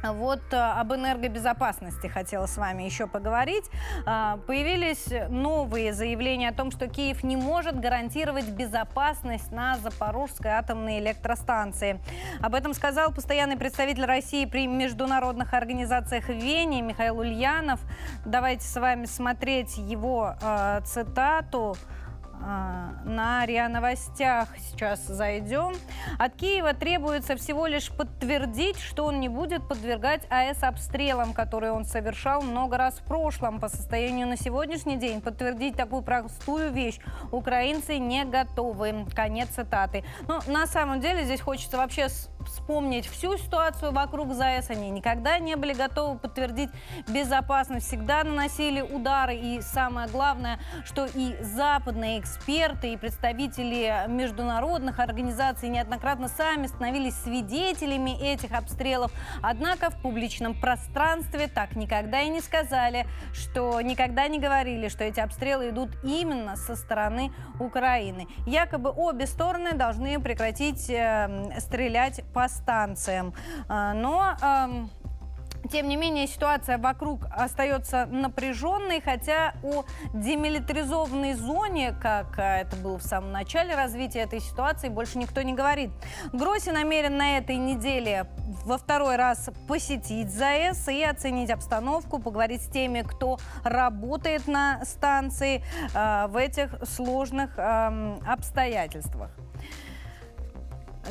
Вот об энергобезопасности хотела с вами еще поговорить. Появились новые заявления о том, что Киев не может гарантировать безопасность на Запорожской атомной электростанции. Об этом сказал постоянный представитель России при международных организациях в Вене Михаил Ульянов. Давайте с вами смотреть его э, цитату. На РИА Новостях сейчас зайдем. От Киева требуется всего лишь подтвердить, что он не будет подвергать АЭС обстрелам, которые он совершал много раз в прошлом. По состоянию на сегодняшний день подтвердить такую простую вещь украинцы не готовы. Конец цитаты. Но на самом деле здесь хочется вообще вспомнить всю ситуацию вокруг ЗАЭС. Они никогда не были готовы подтвердить безопасность, всегда наносили удары. И самое главное, что и западные эксперты эксперты и представители международных организаций неоднократно сами становились свидетелями этих обстрелов. Однако в публичном пространстве так никогда и не сказали, что никогда не говорили, что эти обстрелы идут именно со стороны Украины. Якобы обе стороны должны прекратить э, стрелять по станциям. Но... Э, Тем не менее, ситуация вокруг остается напряженной, хотя о демилитаризованной зоне, как это было в самом начале развития этой ситуации, больше никто не говорит. Гросси намерен на этой неделе во второй раз посетить ЗАЭС и оценить обстановку, поговорить с теми, кто работает на станции э, в этих сложных э, обстоятельствах.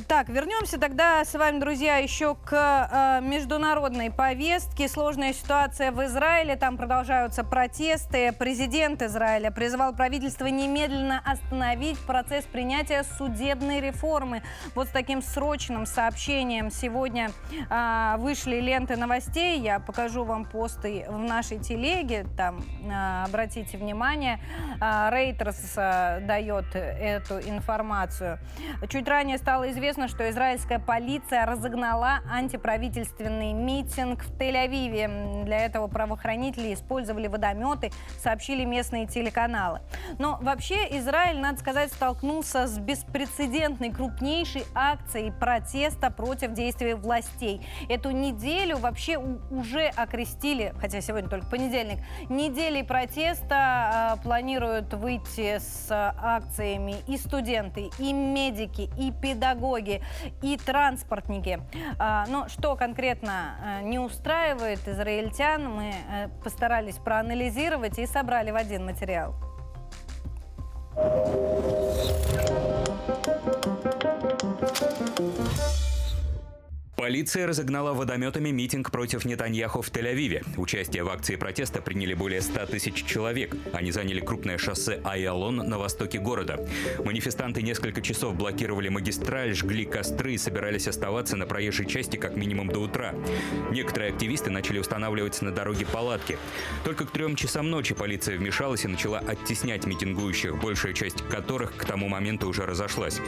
Так, вернемся тогда с вами, друзья, еще к э, международной повестке. Сложная ситуация в Израиле, там продолжаются протесты. Президент Израиля призвал правительство немедленно остановить процесс принятия судебной реформы. Вот с таким срочным сообщением сегодня э, вышли ленты новостей. Я покажу вам посты в нашей телеге, там э, обратите внимание. Э, Reuters э, дает эту информацию. Чуть ранее стало известно, Известно, что израильская полиция разогнала антиправительственный митинг в Тель-Авиве. Для этого правоохранители использовали водометы, сообщили местные телеканалы. Но вообще Израиль, надо сказать, столкнулся с беспрецедентной, крупнейшей акцией протеста против действий властей. Эту неделю вообще уже окрестили, хотя сегодня только понедельник, неделей протеста. Планируют выйти с акциями и студенты, и медики, и педагоги, и транспортники. Но что конкретно не устраивает израильтян, мы постарались проанализировать и собрали в один материал. Полиция разогнала водометами митинг против Нетаньяху в Тель-Авиве. Участие в акции протеста приняли более ста тысяч человек. Они заняли крупное шоссе Айалон на востоке города. Манифестанты несколько часов блокировали магистраль, жгли костры и собирались оставаться на проезжей части как минимум до утра. Некоторые активисты начали устанавливать на дороге палатки. Только к трем часам ночи полиция вмешалась и начала оттеснять митингующих, большая часть которых к тому моменту уже разошлась.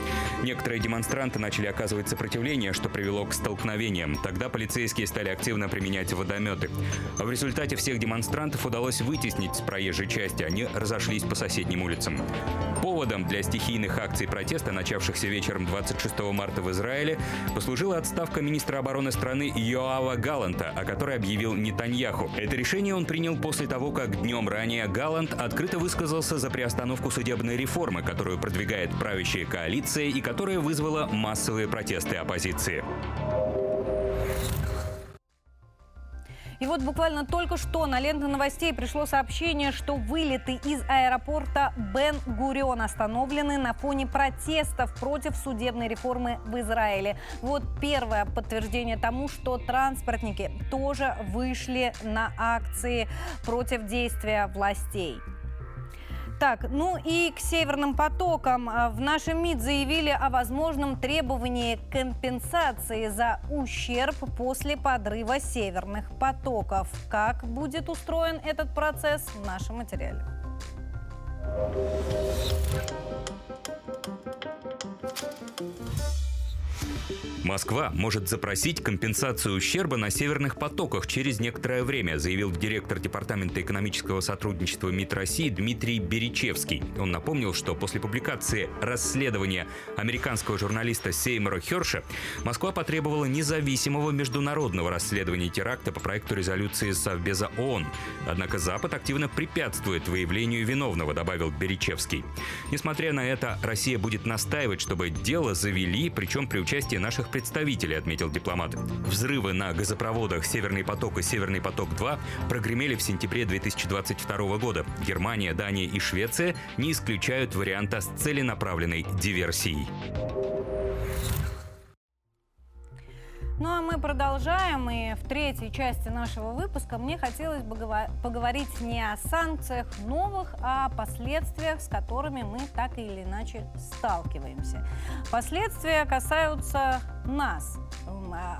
Некоторые демонстранты начали оказывать сопротивление, что привело к столкновению. Тогда полицейские стали активно применять водометы. В результате всех демонстрантов удалось вытеснить с проезжей части. Они разошлись по соседним улицам. Поводом для стихийных акций протеста, начавшихся вечером двадцать шестого марта в Израиле, послужила отставка министра обороны страны Йоава Галанта, о которой объявил Нетаньяху. Это решение он принял после того, как днем ранее Галант открыто высказался за приостановку судебной реформы, которую продвигает правящая коалиция и которая вызвала массовые протесты оппозиции. И вот буквально только что на ленту новостей пришло сообщение, что вылеты из аэропорта Бен-Гурион остановлены на фоне протестов против судебной реформы в Израиле. Вот первое подтверждение тому, что транспортники тоже вышли на акции против действия властей. Так, ну и к северным потокам. В нашем МИД заявили о возможном требовании компенсации за ущерб после подрыва северных потоков. Как будет устроен этот процесс в нашем материале? Москва может запросить компенсацию ущерба на северных потоках через некоторое время, заявил директор Департамента экономического сотрудничества МИД России Дмитрий Беречевский. Он напомнил, что после публикации расследования американского журналиста Сеймура Херша Москва потребовала независимого международного расследования теракта по проекту резолюции Совбеза ООН. Однако Запад активно препятствует выявлению виновного, добавил Беречевский. Несмотря на это, Россия будет настаивать, чтобы дело завели, причем при участии наших представителей, отметил дипломат. Взрывы на газопроводах «Северный поток» и «Северный поток-два» прогремели в сентябре две тысячи двадцать второго года. Германия, Дания и Швеция не исключают варианта с целенаправленной диверсией. Ну а мы продолжаем, и в третьей части нашего выпуска мне хотелось бы поговорить не о санкциях новых, а о последствиях, с которыми мы так или иначе сталкиваемся. Последствия касаются нас.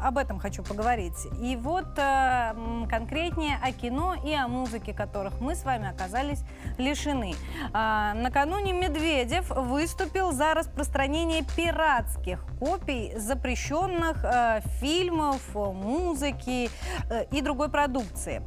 об этом хочу поговорить. И вот конкретнее о кино и о музыке, которых мы с вами оказались лишены. Накануне Медведев выступил за распространение пиратских копий запрещенных фильмов, музыки и другой продукции.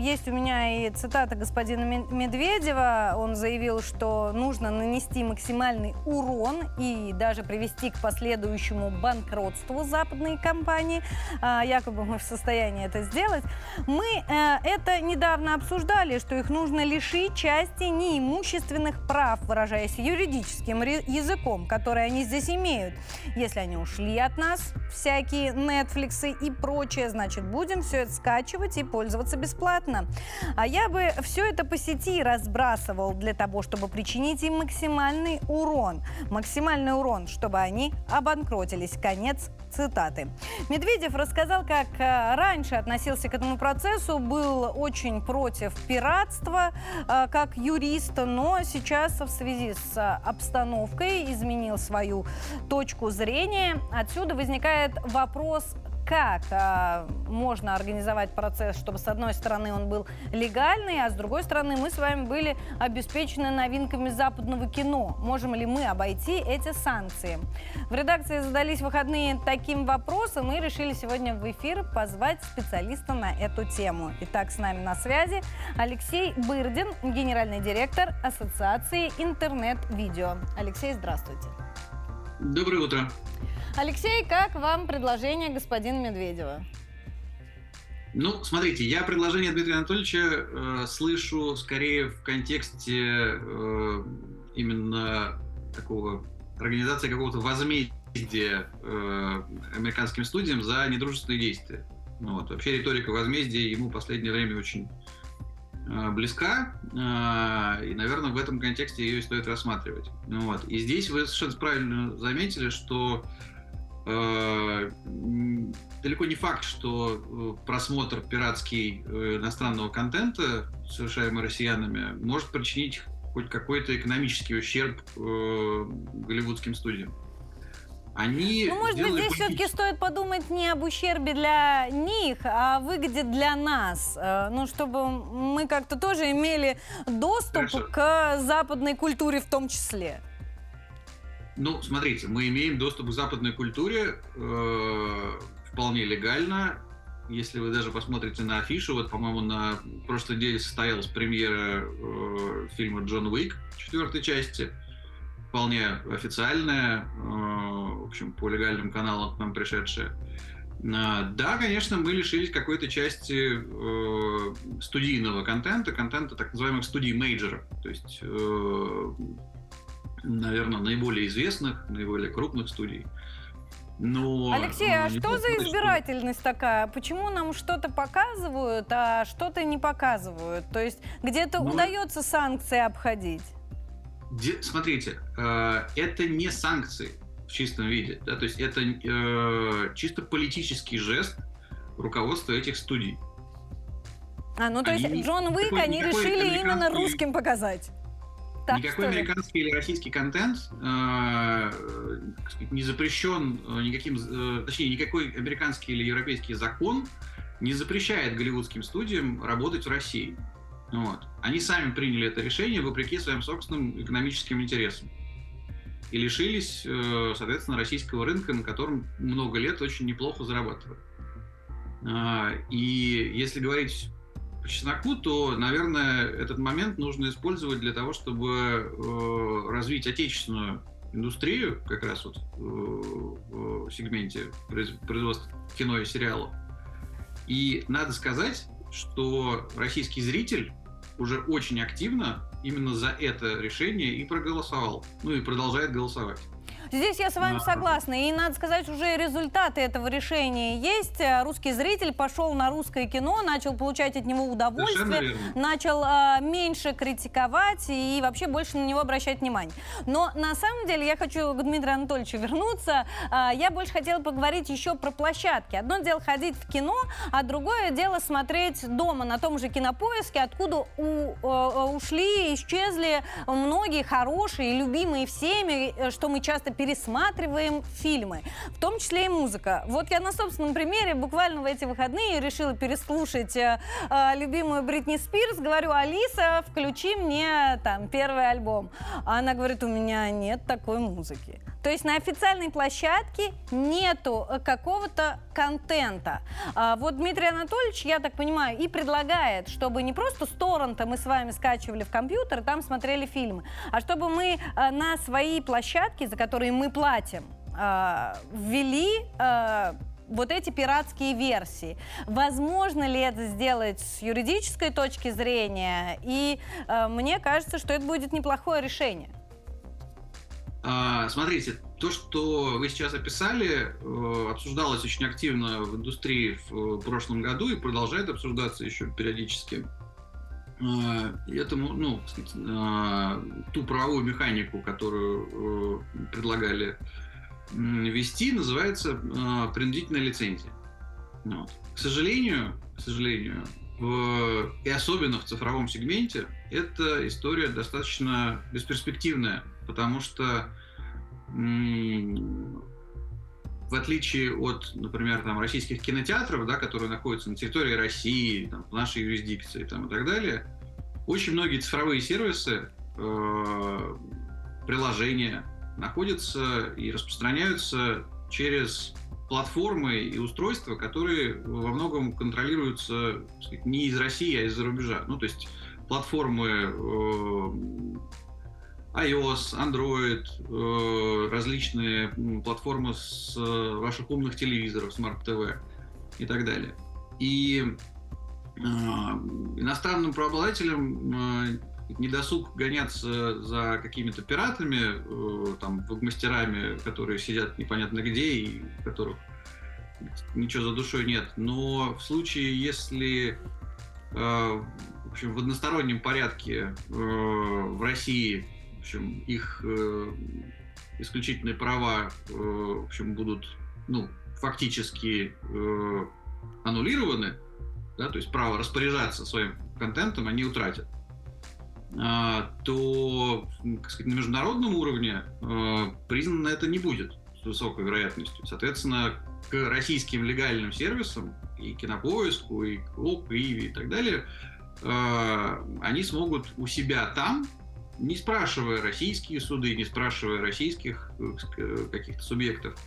Есть у меня и цитата господина Медведева. Он заявил, что нужно нанести максимальный урон и даже привести к последующему банкротству западные компании. Якобы мы в состоянии это сделать. Мы это недавно обсуждали, что их нужно лишить части неимущественных прав, выражаясь юридическим языком, который они здесь имеют. Если они ушли от нас, всякие Netflix и прочее, значит, будем все это скачивать и пользоваться бесплатно. А я бы все это по сети разбрасывал для того, чтобы причинить им максимальный урон. Максимальный урон, чтобы они обанкротились. Конец цитаты. Медведев рассказал, как раньше относился к этому процессу, был очень против пиратства как юрист, но сейчас в связи с обстановкой изменил свою точку зрения. Отсюда возникает вопрос, как а, можно организовать процесс, чтобы, с одной стороны, он был легальный, а с другой стороны, мы с вами были обеспечены новинками западного кино. Можем ли мы обойти эти санкции? В редакции задались выходные таким вопросом и решили сегодня в эфир позвать специалиста на эту тему. Итак, с нами на связи Алексей Бырдин, генеральный директор Ассоциации интернет-видео. Алексей, здравствуйте. Доброе утро. Алексей, как вам предложение господина Медведева? Ну, смотрите, я предложение Дмитрия Анатольевича э, слышу скорее в контексте э, именно такого организации какого-то возмездия э, американским студиям за недружественные действия. Вот. Вообще риторика возмездия ему в последнее время очень э, близка, э, и, наверное, в этом контексте ее и стоит рассматривать. Вот. И здесь вы совершенно правильно заметили, что далеко не факт, что просмотр пиратский иностранного контента, совершаемый россиянами, может причинить хоть какой-то экономический ущерб голливудским студиям. Они ну, может быть, здесь все-таки стоит подумать не об ущербе для них, а о выгоде для нас. Ну, чтобы мы как-то тоже имели доступ Хорошо. К западной культуре в том числе. Ну, смотрите, мы имеем доступ к западной культуре э, вполне легально. Если вы даже посмотрите на афишу, вот, по-моему, на прошлой неделе состоялась премьера э, фильма «Джон Уик» четвертой части, вполне официальная, э, в общем, по легальным каналам к нам пришедшая. Э, да, конечно, мы лишились какой-то части э, студийного контента, контента так называемых студий-мейджеров, то есть... Э, наверное, наиболее известных, наиболее крупных студий. Но, Алексей, а что за избирательность такая? Почему нам что-то показывают, а что-то не показывают? То есть где-то ну, удается санкции обходить? Смотрите, это не санкции в чистом виде. Да? То есть это чисто политический жест руководства этих студий. А, ну то они, есть Джон Уик такой, они решили именно русским показать? Так, никакой американский или российский контент э, не запрещен никаким, э, точнее, никакой американский или европейский закон не запрещает голливудским студиям работать в России. Вот. Они сами приняли это решение вопреки своим собственным экономическим интересам. И лишились, э, соответственно, российского рынка, на котором много лет очень неплохо зарабатывают. Э, и если говорить... по чесноку, то, наверное, этот момент нужно использовать для того, чтобы э, развить отечественную индустрию, как раз вот э, в сегменте производства кино и сериалов. И надо сказать, что российский зритель уже очень активно именно за это решение и проголосовал, ну и продолжает голосовать. Здесь я с вами согласна. И, надо сказать, уже результаты этого решения есть. Русский зритель пошел на русское кино, начал получать от него удовольствие, начал а, меньше критиковать и вообще больше на него обращать внимание. Но, на самом деле, я хочу к Дмитрию Анатольевичу вернуться. А, я больше хотела поговорить еще про площадки. Одно дело ходить в кино, а другое дело смотреть дома на том же Кинопоиске, откуда у, а, ушли, исчезли многие хорошие, любимые всеми, что мы часто пересматриваем фильмы, в том числе и музыка. Вот я на собственном примере буквально в эти выходные решила переслушать э, любимую Бритни Спирс. Говорю: Алиса, включи мне там первый альбом. А она говорит: у меня нет такой музыки. То есть на официальной площадке нету какого-то контента. А вот Дмитрий Анатольевич, я так понимаю, и предлагает, чтобы не просто с торрента мы с вами скачивали в компьютер, там смотрели фильмы, а чтобы мы на свои площадки, за которые мы платим, ввели вот эти пиратские версии. Возможно ли это сделать с юридической точки зрения? И мне кажется, что это будет неплохое решение. Смотрите, то, что вы сейчас описали, обсуждалось очень активно в индустрии в прошлом году и продолжает обсуждаться еще периодически. Этому, ну, сказать, ту правовую механику, которую предлагали вести, называется принудительная лицензия. Вот. К сожалению, к сожалению, в, и особенно в цифровом сегменте, эта история достаточно бесперспективная. Потому что, в отличие от, например, там, российских кинотеатров, да, которые находятся на территории России, там, в нашей юрисдикции там, и так далее, очень многие цифровые сервисы, э, приложения находятся и распространяются через платформы и устройства, которые во многом контролируются, так сказать, не из России, а из-за рубежа. Ну, то есть платформы... Э, iOS, Android, различные платформы с ваших умных телевизоров, смарт-ТВ и так далее. И иностранным правообладателям недосуг гоняться за какими-то пиратами, там, вебмастерами, которые сидят непонятно где и у которых ничего за душой нет. Но в случае, если... В общем, в одностороннем порядке в России... В общем, их э, исключительные права э, в общем, будут, ну, фактически э, аннулированы, да, то есть право распоряжаться своим контентом они утратят, а, то, как сказать, на международном уровне э, признано это не будет с высокой вероятностью. Соответственно, к российским легальным сервисам, и Кинопоиску, и ОП, Иви и так далее, э, они смогут у себя там, не спрашивая российские суды, не спрашивая российских каких-то субъектов,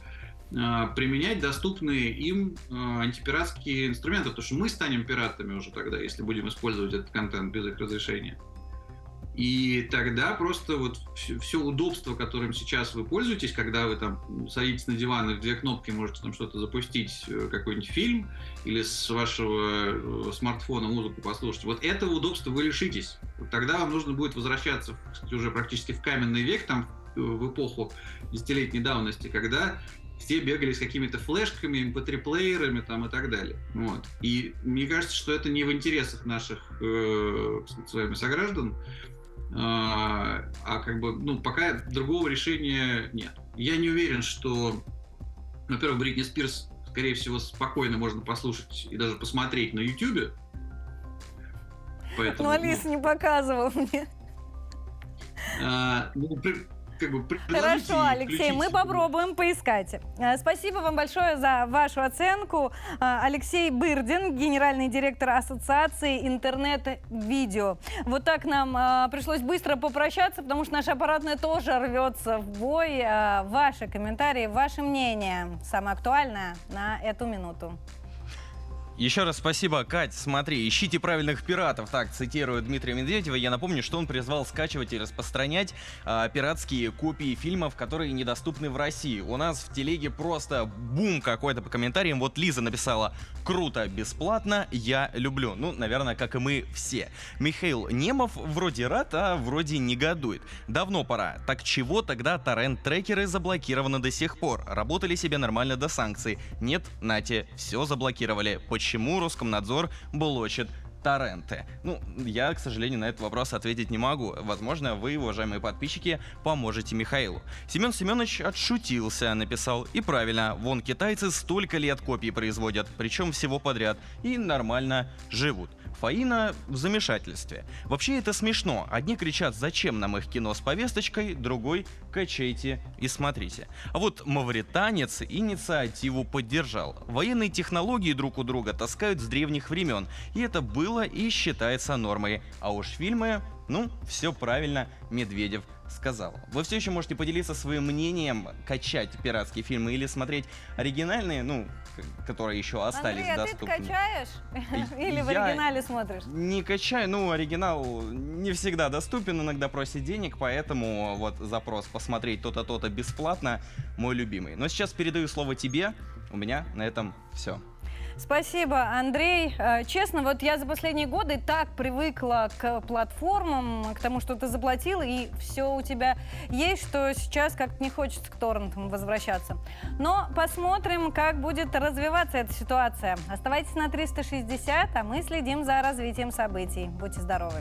применять доступные им антипиратские инструменты, потому что мы станем пиратами уже тогда, если будем использовать этот контент без их разрешения. И тогда просто вот все удобство, которым сейчас вы пользуетесь, когда вы там садитесь на диван и в две кнопки можете там что-то запустить, какой-нибудь фильм, или с вашего смартфона музыку послушать, вот этого удобства вы лишитесь. Вот тогда вам нужно будет возвращаться уже практически в каменный век, там, в эпоху десятилетней давности, когда все бегали с какими-то флешками, эм пэ три плеерами там, и так далее. Вот. И мне кажется, что это не в интересах наших э, с вами сограждан. А, а как бы, ну, пока другого решения нет. Я не уверен, что, во-первых, Бритни Спирс, скорее всего, спокойно можно послушать и даже посмотреть на ютубе. Поэтому, ну, Алиса ну... не показывала мне. А, ну, при... Как бы Хорошо, Алексей, мы попробуем поискать. Спасибо вам большое за вашу оценку. Алексей Бырдин, генеральный директор Ассоциации интернет-видео. Вот так нам пришлось быстро попрощаться, потому что наша аппаратная тоже рвется в бой. Ваши комментарии, ваше мнение, самое актуальное на эту минуту. Еще раз спасибо, Кать. Смотри, ищите правильных пиратов. Так, цитирую Дмитрия Медведева. Я напомню, что он призвал скачивать и распространять э, пиратские копии фильмов, которые недоступны в России. У нас в телеге просто бум какой-то по комментариям. Вот Лиза написала: круто, бесплатно, я люблю. Ну, наверное, как и мы все. Михаил Немов вроде рад, а вроде негодует. Давно пора. Так чего тогда торрент-трекеры заблокированы до сих пор? Работали себе нормально до санкций. Нет, нате, все заблокировали. Почему? Почему Роскомнадзор блочит торренты? Ну, я, к сожалению, на этот вопрос ответить не могу. Возможно, вы, уважаемые подписчики, поможете Михаилу. Семен Семенович отшутился, написал. И правильно, вон китайцы столько лет копий производят, причем всего подряд, и нормально живут. Фаина в замешательстве. Вообще это смешно. Одни кричат, зачем нам их кино с повесточкой, другой – качайте и смотрите. А вот мавританец инициативу поддержал. Военные технологии друг у друга таскают с древних времен, и это было и считается нормой. А уж фильмы, ну, все правильно, Медведев сказал. Вы все еще можете поделиться своим мнением, качать пиратские фильмы или смотреть оригинальные, ну, которые еще остались Андрей, доступны. А ты качаешь? Или в оригинале смотришь? Не качаю, ну, оригинал не всегда доступен, иногда просит денег, поэтому вот запрос посмотреть то-то, то-то бесплатно, мой любимый. Но сейчас передаю слово тебе, у меня на этом все. Спасибо, Андрей. Честно, вот я за последние годы так привыкла к платформам, к тому, что ты заплатил, и все у тебя есть, что сейчас как-то не хочется к торрентам возвращаться. Но посмотрим, как будет развиваться эта ситуация. Оставайтесь на триста шестьдесят, а мы следим за развитием событий. Будьте здоровы.